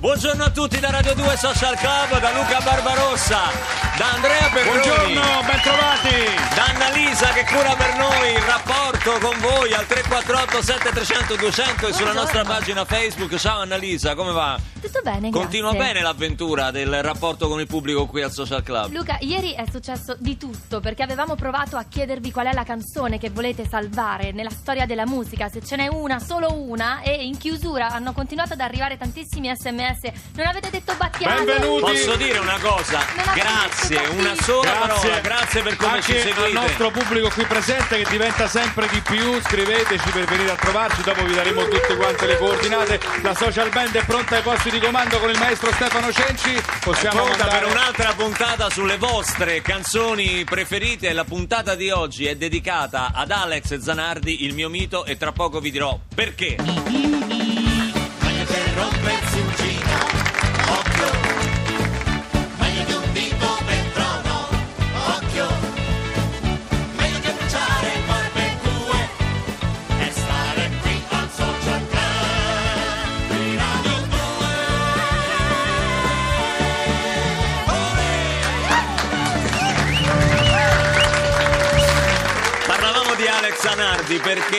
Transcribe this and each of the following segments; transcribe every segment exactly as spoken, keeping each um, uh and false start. Buongiorno a tutti da Radio due Social Club, da Luca Barbarossa, da Andrea Perroni. Buongiorno, bentrovati. Da Annalisa che cura per noi il rapporto con voi al tre quattro otto sette tre zero zero due zero zero e sulla nostra pagina Facebook. Ciao Annalisa, come va? Tutto bene, continua grazie. Bene l'avventura del rapporto con il pubblico qui al Social Club. Luca, ieri è successo di tutto perché avevamo provato a chiedervi qual è la canzone che volete salvare nella storia della musica, se ce n'è una, solo una, e in chiusura hanno continuato ad arrivare tantissimi sms. Non avete detto Battiato. Benvenuti. Posso dire una cosa? Grazie, una sola grazie. parola, grazie per come anche ci seguite. Anche al nostro pubblico qui presente che diventa sempre di più, scriveteci per venire a trovarci, dopo vi daremo tutte quante le coordinate. La social band è pronta ai posti di comando con il maestro Stefano Cenci. Possiamo andare per un'altra puntata sulle vostre canzoni preferite. La puntata di oggi è dedicata ad Alex Zanardi, il mio mito, e tra poco vi dirò perché. Zanardi, perché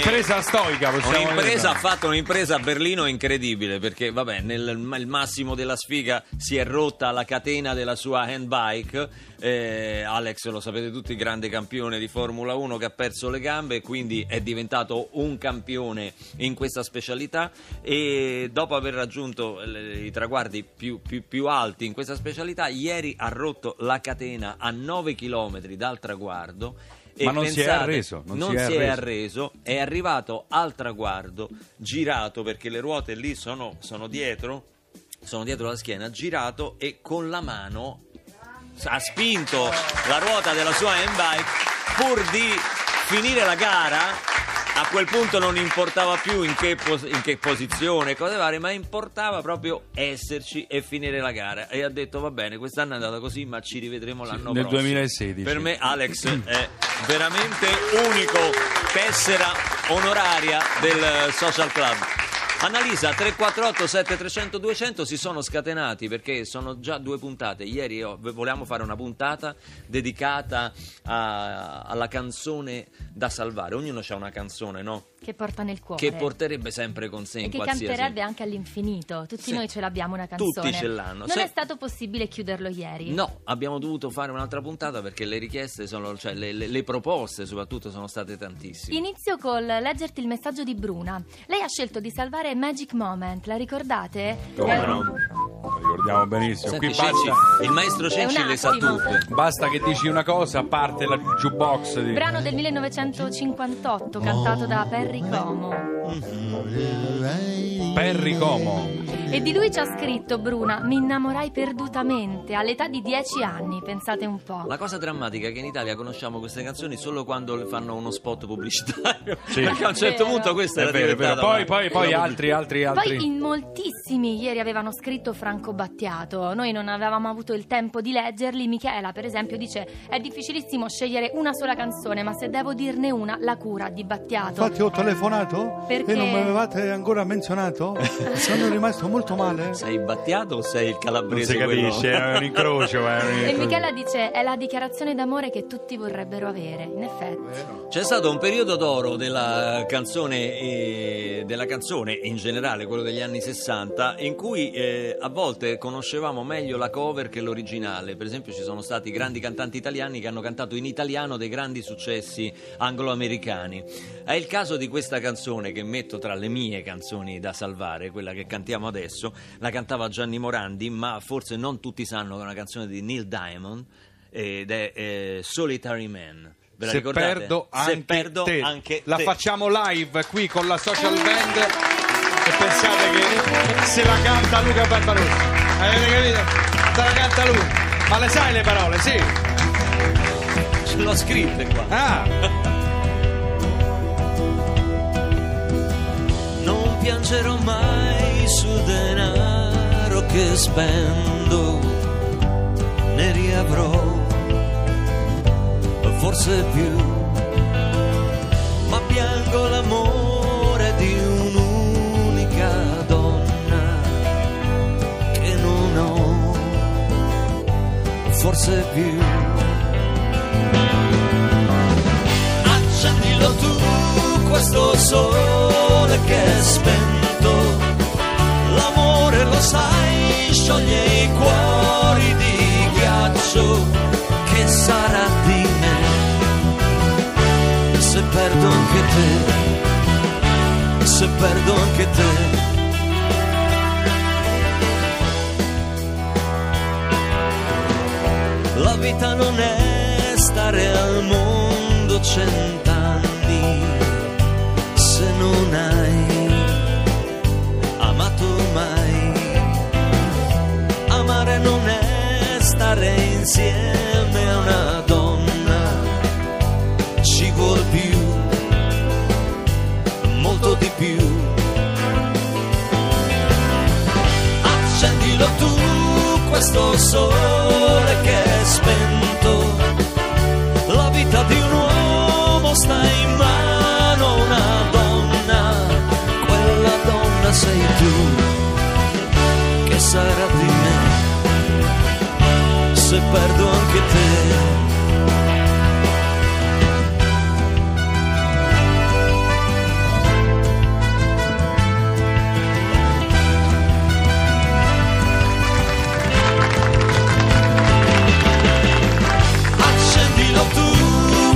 impresa stoica, un'impresa ha fatto un'impresa a Berlino incredibile, perché vabbè nel il massimo della sfiga si è rotta la catena della sua handbike, eh, Alex lo sapete tutti, grande campione di Formula uno che ha perso le gambe, quindi è diventato un campione in questa specialità, e dopo aver raggiunto le, i traguardi più, più, più alti in questa specialità, ieri ha rotto la catena a nove chilometri dal traguardo. E ma non pensate, si è arreso, non, non si, è, si arreso. è arreso, è arrivato al traguardo, girato, perché le ruote lì sono, sono dietro, sono dietro la schiena, girato, e con la mano ha spinto la ruota della sua handbike pur di finire la gara. A quel punto non importava più in che, pos- in che posizione, cose varie, ma importava proprio esserci e finire la gara. E ha detto va bene, quest'anno è andata così, ma ci rivedremo l'anno sì, nel prossimo. Nel duemilasedici. Per me Alex è veramente unico, tessera onoraria del Social Club. Annalisa, tre quattro otto sette tre zero zero due zero zero, si sono scatenati perché sono già due puntate. Ieri io, volevamo fare una puntata dedicata a, alla canzone da salvare. Ognuno c'ha una canzone, no? Che porta nel cuore. Che porterebbe sempre con sé in qualsiasi... E che canterebbe anche all'infinito. Tutti sì. noi ce l'abbiamo una canzone. Tutti ce l'hanno. Non Se... è stato possibile chiuderlo ieri. No, abbiamo dovuto fare un'altra puntata perché le richieste sono... Cioè le, le, le proposte soprattutto sono state tantissime. Inizio col leggerti il messaggio di Bruna. Lei ha scelto di salvare Magic Moment, la ricordate? Come eh, no? La ricordiamo benissimo. Senti, qui Cenci, basta... il maestro Cenci le sa tutte. Basta che dici una cosa, parte la jukebox di... Brano del millenovecentocinquantotto cantato oh. da Perry Como. Mm-hmm. Perry Como. E di lui ci ha scritto Bruna: mi innamorai perdutamente all'età di dieci anni, pensate un po'. La cosa drammatica è che in Italia conosciamo queste canzoni solo quando le fanno uno spot pubblicitario. Sì. Perché a un certo vero. punto questa è, è vero, vero. Poi, poi, poi altri Altri, altri. Poi in moltissimi ieri avevano scritto Franco Battiato. Noi non avevamo avuto il tempo di leggerli. Michela per esempio dice: è difficilissimo scegliere una sola canzone, ma se devo dirne una, La cura di Battiato. Infatti ho telefonato perché... e non mi avevate ancora menzionato. Sono rimasto molto male. Sei Battiato o sei il calabrese? Non si capisce, è un incrocio, è un incrocio. E Michela dice: è la dichiarazione d'amore che tutti vorrebbero avere. In effetti c'è stato un periodo d'oro della canzone e della canzone in generale, quello degli anni sessanta, in cui eh, a volte conoscevamo meglio la cover che l'originale. Per esempio ci sono stati grandi cantanti italiani che hanno cantato in italiano dei grandi successi anglo-americani. È il caso di questa canzone che metto tra le mie canzoni da salvare, quella che cantiamo adesso. La cantava Gianni Morandi, ma forse non tutti sanno che è una canzone di Neil Diamond ed è eh, Solitary Man. Ve la ricordate? Se perdo anche, Se perdo te. anche la te. Facciamo live qui con la social band. E pensate che se la canta Luca Barbarossa, avete capito? Se la canta lui, ma le sai le parole, sì? Ce l'ho scritte qua. Ah! Non piangerò mai sul denaro che spendo, ne riavrò forse più, ma piango l'amore di un donna fosse più. Accendilo tu questo sole che è spento, l'amore lo sai scioglie i cuori di ghiaccio. Che sarà di me se perdo anche te, se perdo anche te. La vita non è stare al mondo cent'anni, se non hai amato mai. Amare non è stare insieme a una donna, ci vuol più, molto di più. Accendilo tu questo sole che è spento, la vita di un uomo sta in mano a una donna, quella donna sei tu. Che sarà di me se perdo anche te?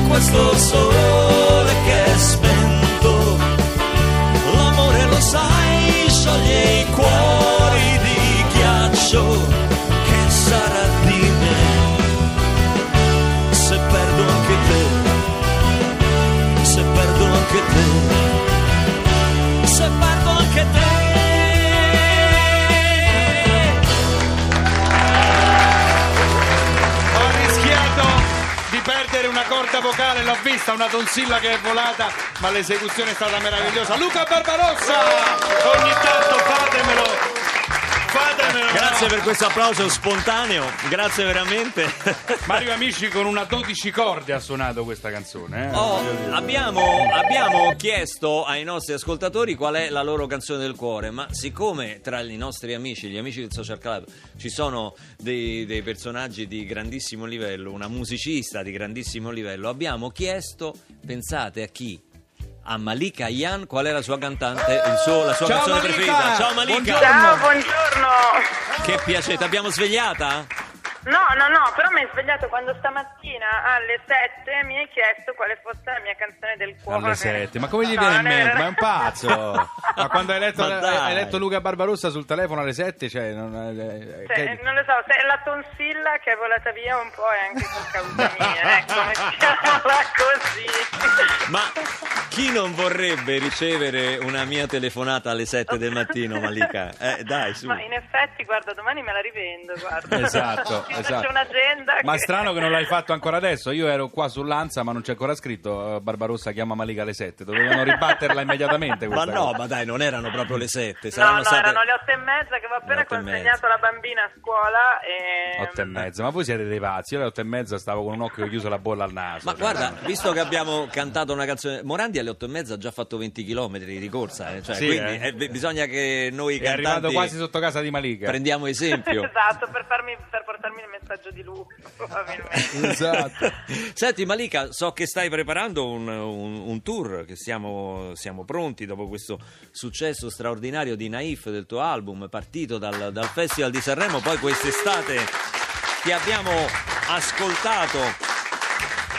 Questo sole che è spento, l'amore lo sai scioglie i cuori di ghiaccio. Che sarà di me se perdo anche te, se perdo anche te, se perdo anche te. Perdere una corda vocale, l'ho vista, una tonsilla che è volata, ma l'esecuzione è stata meravigliosa. Luca Barbarossa, ogni tanto fatemelo, fatemelo. Grazie, no? Per questo applauso spontaneo, grazie veramente. Mario Amici con una dodici corde ha suonato questa canzone. Eh? Oh, abbiamo, abbiamo chiesto ai nostri ascoltatori qual è la loro canzone del cuore, ma siccome tra i nostri amici, gli amici del Social Club, ci sono dei, dei personaggi di grandissimo livello, una musicista di grandissimo livello, abbiamo chiesto, pensate a chi? A Malika Ayane, qual è la sua cantante, il suo, la sua Ciao canzone Malika! Preferita? Ciao Malika! Buongiorno. Ciao, buongiorno! Che piacere, t'abbiamo svegliata? No, no, no, però mi hai svegliato quando stamattina alle sette mi hai chiesto quale fosse la mia canzone del cuore. Alle sette, ma come gli no, viene in mente? Era... Ma è un pazzo! Ma quando hai letto, hai letto Luca Barbarossa sul telefono alle sette, cioè... Non, è... cioè, che... non lo so, se la tonsilla che è volata via un po' è anche per causa mia, ecco, mettiamola così. Ma chi non vorrebbe ricevere una mia telefonata alle sette del mattino, Malika? Eh, dai, su. Ma in effetti, guarda, domani me la rivendo, guarda. Esatto. Esatto. Ma che... strano che non l'hai fatto ancora adesso. Io ero qua sull'Ansa, ma non c'è ancora scritto Barbarossa chiama Malika alle sette. Dovevano ribatterla immediatamente. Ma no, cosa. Ma dai, non erano proprio le sette. Saranno no, no, state... erano le otto e mezza che avevo appena consegnato la bambina a scuola. E... Otto e mezza, ma voi siete dei pazzi. Io alle otto e mezza stavo con un occhio chiuso, la bolla al naso. Ma cioè, guarda, no. Visto che abbiamo cantato una canzone, Morandi alle otto e mezza ha già fatto venti chilometri di corsa. Eh. Cioè, sì, quindi eh. Eh, bisogna che noi è cantanti è arrivato quasi sotto casa di Malika. Prendiamo esempio. Esatto, per farmi per portarmi il messaggio di Luca. Esatto. Senti Malika, so che stai preparando un, un, un tour, che siamo, siamo pronti dopo questo successo straordinario di Naif, del tuo album, partito dal, dal Festival di Sanremo, poi quest'estate ti abbiamo ascoltato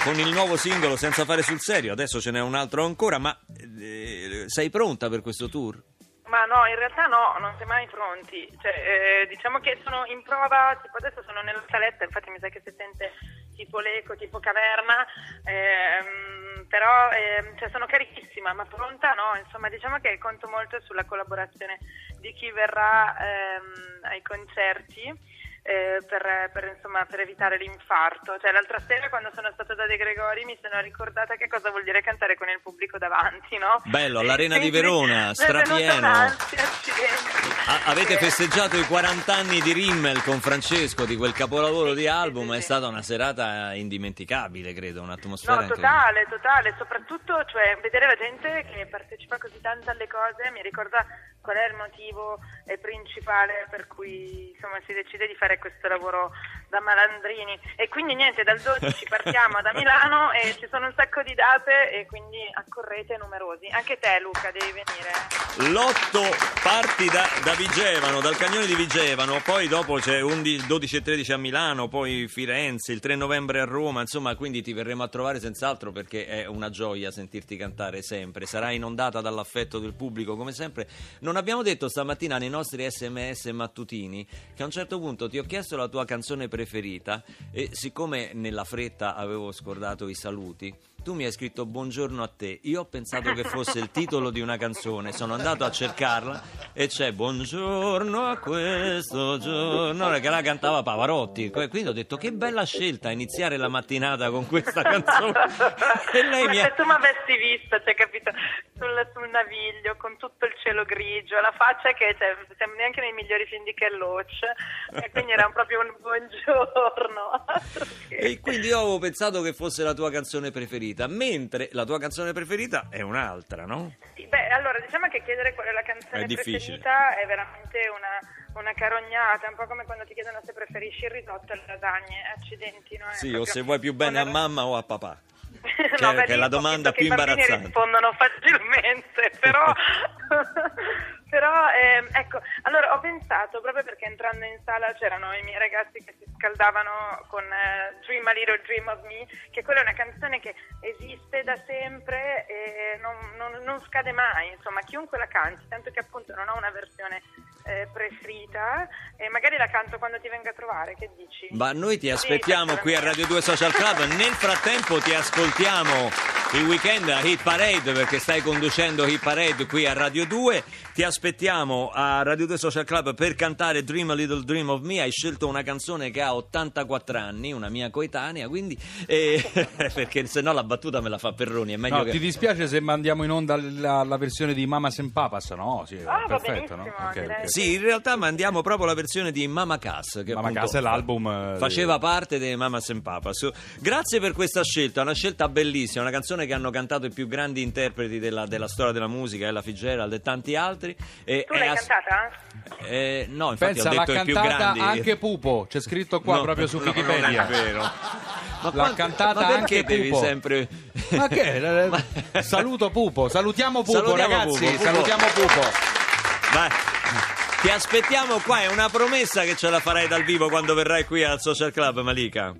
con il nuovo singolo Senza fare sul serio, adesso ce n'è un altro ancora, ma eh, sei pronta per questo tour? Ma no, in realtà no, non si è mai pronti, cioè, eh, diciamo che sono in prova, tipo adesso sono nella saletta, infatti mi sa che si sente tipo l'eco, tipo caverna, ehm, però eh, cioè, sono carichissima, ma pronta no, insomma diciamo che conto molto sulla collaborazione di chi verrà ehm, ai concerti. Eh, per, per, insomma, per evitare l'infarto, cioè l'altra sera quando sono stata da De Gregori mi sono ricordata che cosa vuol dire cantare con il pubblico davanti, no? Bello, all'Arena eh, di Verona, strapieno. A- avete sì. festeggiato i quaranta anni di Rimmel con Francesco, di quel capolavoro sì, di album, sì, sì. È stata una serata indimenticabile, credo, un'atmosfera no, totale, incredibile. Totale, soprattutto cioè vedere la gente che partecipa così tanto alle cose mi ricorda qual è il motivo principale per cui insomma si decide di fare questo lavoro da malandrini, e quindi niente, dal dodici partiamo da Milano e ci sono un sacco di date e quindi accorrete numerosi. Anche te, Luca, devi venire. L'otto parti da, da Vigevano, dal Cagnone di Vigevano, poi dopo c'è dodici e tredici a Milano, poi Firenze, il tre novembre a Roma, insomma, quindi ti verremo a trovare senz'altro, perché è una gioia sentirti cantare sempre, sarai inondata dall'affetto del pubblico come sempre. Non abbiamo detto stamattina nei nostri sms mattutini che a un certo punto ti ho chiesto la tua canzone preferita e siccome nella fretta avevo scordato i saluti, tu mi hai scritto buongiorno a te. Io ho pensato che fosse il titolo di una canzone, sono andato a cercarla e c'è buongiorno a questo giorno, che la cantava Pavarotti, quindi ho detto che bella scelta iniziare la mattinata con questa canzone. E lei ma mi ha... se tu mi avessi vista, cioè, capito, sul, sul naviglio con tutto il cielo grigio, la faccia che cioè, siamo neanche nei migliori film di Ken Loach, e quindi era proprio un buongiorno. E quindi io avevo pensato che fosse la tua canzone preferita, mentre la tua canzone preferita è un'altra, no? Sì, beh, allora diciamo che chiedere qual è la canzone è preferita è veramente una, una carognata, è un po' come quando ti chiedono se preferisci il risotto alle lasagne, accidenti, no? È sì, proprio... o se vuoi più bene a mamma o a papà. Cioè, no, beh, che è la domanda più imbarazzante. I bambini rispondono facilmente, però però ehm, ecco, allora ho pensato, proprio perché entrando in sala c'erano i miei ragazzi che si scaldavano con eh, Dream a Little Dream of Me, che quella è una canzone che esiste da sempre e non, non, non scade mai, insomma, chiunque la canti, tanto che appunto non ho una versione eh, preferita, e magari la canto quando ti venga a trovare, che dici? Ma noi ti aspettiamo sì, qui a Radio due Social Club. Nel frattempo ti ascoltiamo il weekend a Hit Parade, perché stai conducendo Hit Parade qui a Radio due. Ti aspettiamo a Radio due Social Club per cantare Dream a Little Dream of Me. Hai scelto una canzone che ha ottantaquattro anni, una mia coetanea, quindi eh, perché se no la battuta me la fa Perroni, è meglio no, che... Ti dispiace se mandiamo in onda la, la versione di Mamas and Papas? No, sì, ah, perfetto, no? Okay, okay. Sì, in realtà mandiamo proprio la versione di Mama Cass, che Mama Cass è l'album, faceva di... parte dei Mamas and Papas. Grazie per questa scelta, una scelta bellissima, una canzone che hanno cantato i più grandi interpreti della, della storia della musica, Ella Fitzgerald e tanti altri. E tu l'hai ass- cantata? Eh, no, infatti pensa, ho detto i più grandi. Anche Pupo, c'è scritto qua, no, proprio su Wikipedia. No, non è vero. Ma l'ha cantata ma anche devi Pupo. Sempre... Ma che? Ma... Saluto Pupo, salutiamo Pupo, salutiamo ragazzi, Pupo. salutiamo Pupo. Vai. Ti aspettiamo qua, è una promessa che ce la farai dal vivo quando verrai qui al Social Club, Malika.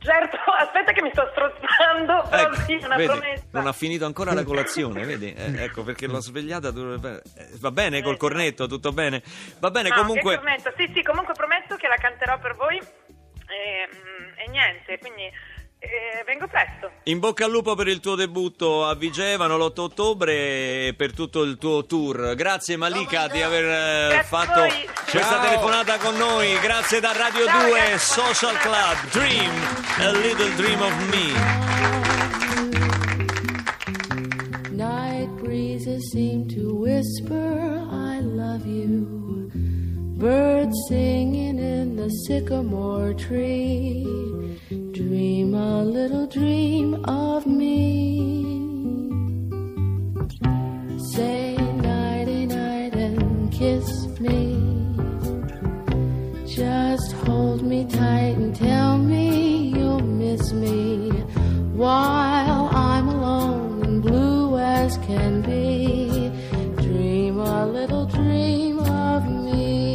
Certo, aspetta che mi sto strozzando, però ecco, sì, una vedi, promessa. Non ha finito ancora la colazione, vedi? Eh, ecco, perché l'ho svegliata. Va bene col cornetto, tutto bene? Va bene, no, comunque. Che cornetto? Sì, sì, comunque prometto che la canterò per voi e, e niente, quindi eh, vengo presto. In bocca al lupo per il tuo debutto a Vigevano l'otto ottobre e per tutto il tuo tour. Grazie Malika oh di aver eh, fatto questa telefonata con noi. Grazie da Radio Ciao, due ragazzi. Social Club. Dream a little dream of me. Night breezes seem to whisper I love you. Birds singing in the sycamore tree. Dream a little dream of me. Say nighty night and kiss me. Just hold me tight and tell me you'll miss me while I'm alone and blue as can be. Dream a little dream of me.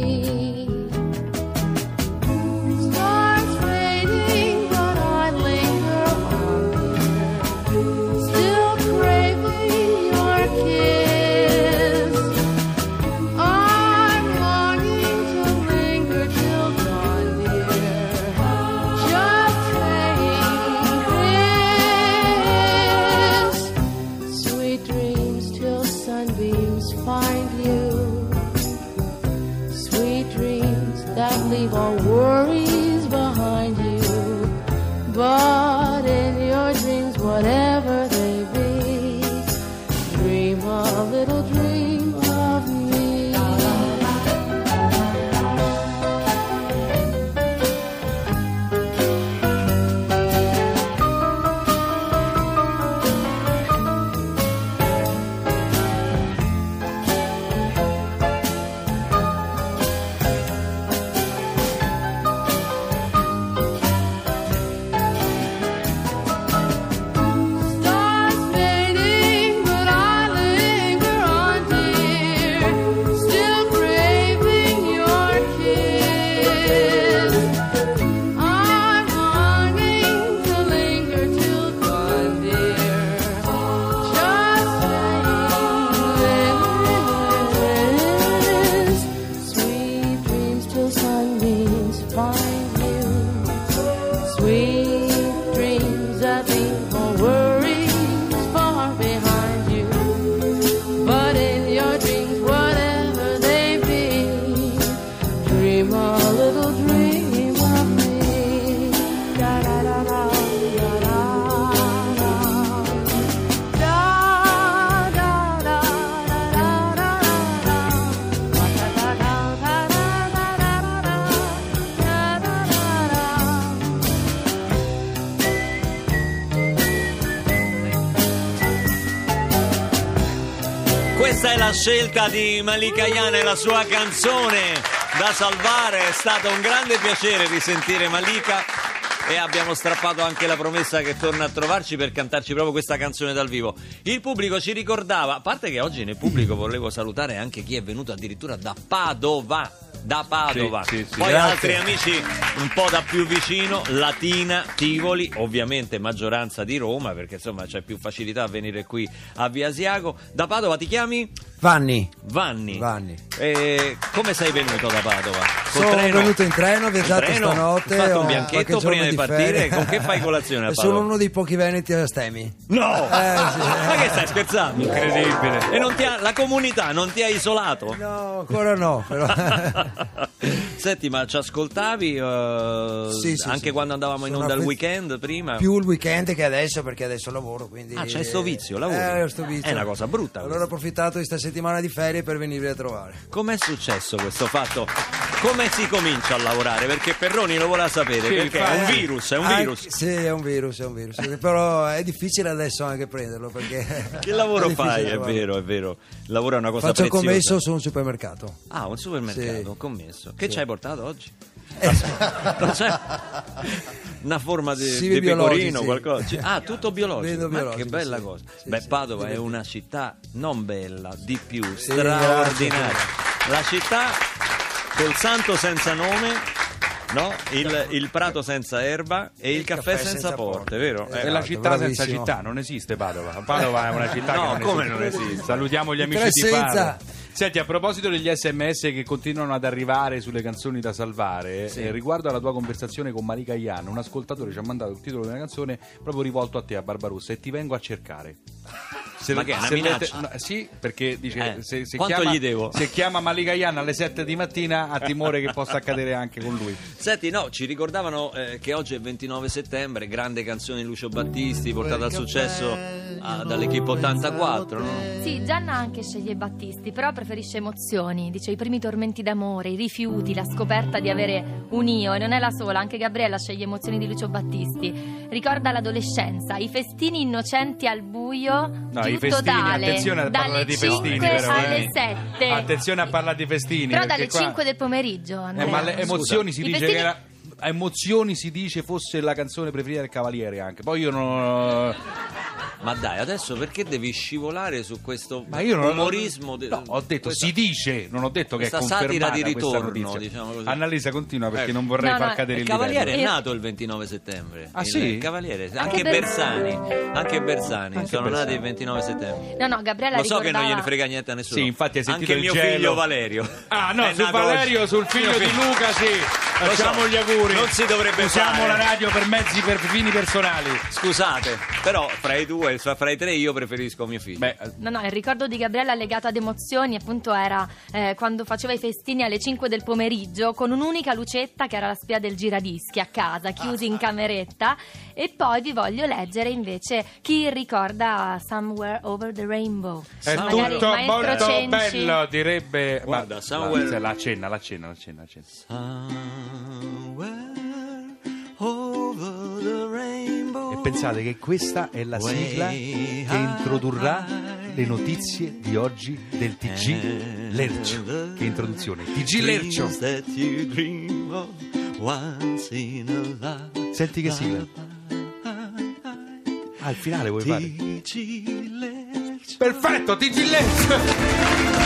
Questa è la scelta di Malika Ayane, la sua canzone da salvare. È stato un grande piacere risentire Malika. E abbiamo strappato anche la promessa che torna a trovarci per cantarci proprio questa canzone dal vivo. Il pubblico ci ricordava, a parte che oggi nel pubblico volevo salutare anche chi è venuto addirittura da Padova, da Padova. Sì, sì, sì. Poi grazie. Altri amici un po' da più vicino, Latina, Tivoli, ovviamente maggioranza di Roma, perché insomma c'è più facilità a venire qui a Via Asiago. Da Padova ti chiami? Vanni. Vanni. Vanni. E come sei venuto da Padova? Con Sono treno? venuto in treno, ho viaggiato treno, stanotte. Ho fatto un bianchetto prima di partire. Con che fai colazione a Padova? Sono uno dei pochi veneti a stemmi. No! Eh, sì. Ma che stai scherzando? Incredibile. E non ti ha, la comunità non ti ha isolato? No, ancora no. Però. Senti, ma ci ascoltavi uh, sì, sì, anche sì, quando andavamo Sono in onda al weekend prima? Più il weekend che adesso, perché adesso lavoro. Quindi... Ah, c'è sto vizio, lavoro. Eh, sto vizio. È una cosa brutta. Allora questo. ho approfittato di stasera settimana di ferie per venire a trovare. Com'è successo questo fatto? Come si comincia a lavorare? Perché Perroni lo voleva sapere, sì, perché è un virus, è un anche, virus. Sì, è un virus, è un virus. Però è difficile adesso anche prenderlo, perché che lavoro fai? È vero, è vero. Lavoro è una cosa Faccio preziosa. Faccio commesso su un supermercato. Ah, un supermercato, sì. commesso. Che sì. ci hai portato oggi? Eh. Non c'è una forma di, sì, di pecorino, sì. qualcosa. Ah, tutto biologico. Ma che bella sì. cosa. Sì, Beh, Padova sì. è una città non bella, di più, sì, straordinaria. Grazie. La città col santo senza nome. No, il, il prato senza erba e il, il caffè, caffè senza, senza porte, porte, vero? È eh, la città bravissimo. senza città, non esiste Padova. Padova è una città no, che non come esiste. non esiste. Salutiamo gli amici di Padova. Senti, a proposito degli sms che continuano ad arrivare sulle canzoni da salvare, sì. eh, riguardo alla tua conversazione con Malika Ayane, un ascoltatore ci ha mandato il titolo di una canzone proprio rivolto a te, a Barbarossa, e ti vengo a cercare. Se, ma che è una minaccia? Mette, no, sì, perché dice eh, se, se, chiama, gli devo? se chiama Malika Ayane alle sette di mattina ha timore che possa accadere anche con lui. Senti, no, ci ricordavano eh, che oggi è il ventinove settembre, grande canzone di Lucio Battisti, portata al successo ah, dall'Equipe ottantaquattro, no? Sì, Gianna anche sceglie Battisti, però preferisce emozioni, dice i primi tormenti d'amore, i rifiuti, la scoperta di avere un io, e non è la sola, anche Gabriella sceglie Emozioni di Lucio Battisti, ricorda l'adolescenza, i festini innocenti al buio. No, i festini, totale, attenzione a parlare di festini, però, alle sette. Attenzione a parlare di festini, però dalle qua... cinque del pomeriggio. Eh, ma le emozioni si I dice festini... che era a Emozioni si dice fosse la canzone preferita del Cavaliere anche. Poi io non Ma dai, adesso perché devi scivolare su questo Ma io non umorismo? No, ho detto questa, si dice, non ho detto che è confermata di ritorno, diciamo così. Annalisa continua perché eh. non vorrei no, far no, cadere il livello. Il Cavaliere è nato il ventinove settembre. Ah il, sì? Il Cavaliere, anche Bersani, anche Bersani anche sono Bersani. nati il ventinove settembre. No, no, Gabriella Lo so ricordava... che non gliene frega niente a nessuno. Sì, infatti hai sentito anche il mio gelo. figlio Valerio. Ah, no, è su Valerio, oggi. sul figlio di Luca, sì. Facciamo so, gli auguri. Non si dovrebbe Usiamo fare. la radio per mezzi per fini personali. Scusate, però fra i due, fra i tre io preferisco mio figlio. Beh. No, no, il ricordo di Gabriella legato ad Emozioni appunto era eh, quando faceva i festini alle cinque del pomeriggio con un'unica lucetta che era la spia del giradischi a casa, chiusi ah, in cameretta. E poi vi voglio leggere invece chi ricorda Somewhere Over the Rainbow. È Magari tutto molto Cenci. bello, direbbe. Guarda, somewhere... la cena, la cena, la cena, la cena. E pensate che questa è la sigla che introdurrà le notizie di oggi del T G Lercio. Che introduzione, T G Lercio. Senti che sigla. Ah, il finale vuoi fare? Perfetto, T G Lercio.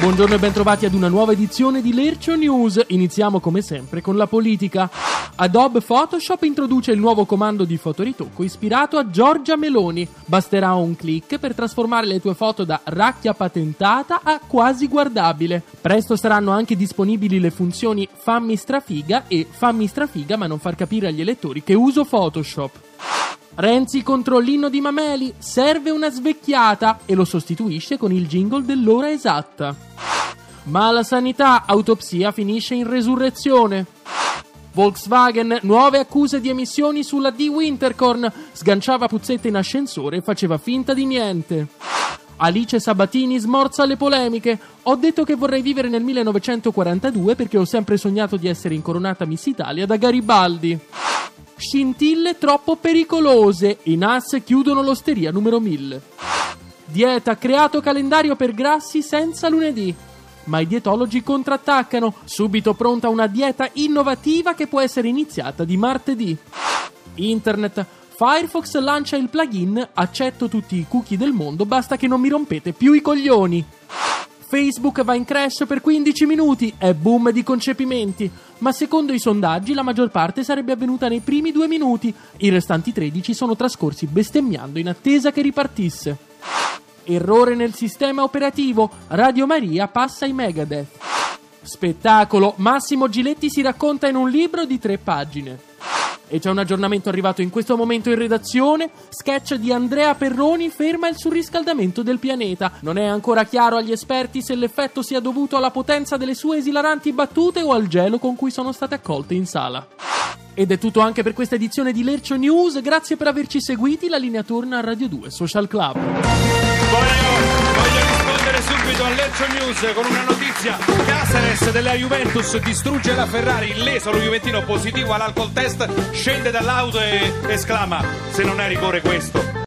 Buongiorno e bentrovati ad una nuova edizione di Lercio News. Iniziamo come sempre con la politica. Adobe Photoshop introduce il nuovo comando di fotoritocco ispirato a Giorgia Meloni. Basterà un click per trasformare le tue foto da racchia patentata a quasi guardabile. Presto saranno anche disponibili le funzioni fammi strafiga e fammi strafiga ma non far capire agli elettori che uso Photoshop. Renzi contro l'inno di Mameli, serve una svecchiata, e lo sostituisce con il jingle dell'ora esatta. Ma la sanità, autopsia finisce in resurrezione. Volkswagen, nuove accuse di emissioni sulla D Winterkorn, sganciava puzzette in ascensore e faceva finta di niente. Alice Sabatini smorza le polemiche. Ho detto che vorrei vivere nel millenovecentoquarantadue perché ho sempre sognato di essere incoronata Miss Italia da Garibaldi. Scintille troppo pericolose. I N A S chiudono l'osteria numero mille. Dieta, creato calendario per grassi senza lunedì. Ma i dietologi contrattaccano. Subito pronta una dieta innovativa che può essere iniziata di martedì. Internet. Firefox lancia il plugin "Accetto tutti i cookie del mondo, basta che non mi rompete più i coglioni". Facebook va in crash per quindici minuti, è boom di concepimenti, ma secondo i sondaggi la maggior parte sarebbe avvenuta nei primi due minuti, i restanti tredici sono trascorsi bestemmiando in attesa che ripartisse. Errore nel sistema operativo, Radio Maria passa i Megadeth. Spettacolo, Massimo Giletti si racconta in un libro di tre pagine. E c'è un aggiornamento arrivato in questo momento in redazione, sketch di Andrea Perroni ferma il surriscaldamento del pianeta. Non è ancora chiaro agli esperti se l'effetto sia dovuto alla potenza delle sue esilaranti battute o al gelo con cui sono state accolte in sala. Ed è tutto anche per questa edizione di Lercio News, grazie per averci seguiti, la linea torna a Radio due Social Club. Voglio, voglio rispondere subito a Lercio News con una notizia. Caceres della Juventus distrugge la Ferrari, illeso lo juventino positivo all'alcol test, scende dall'auto e esclama: se non è rigore questo.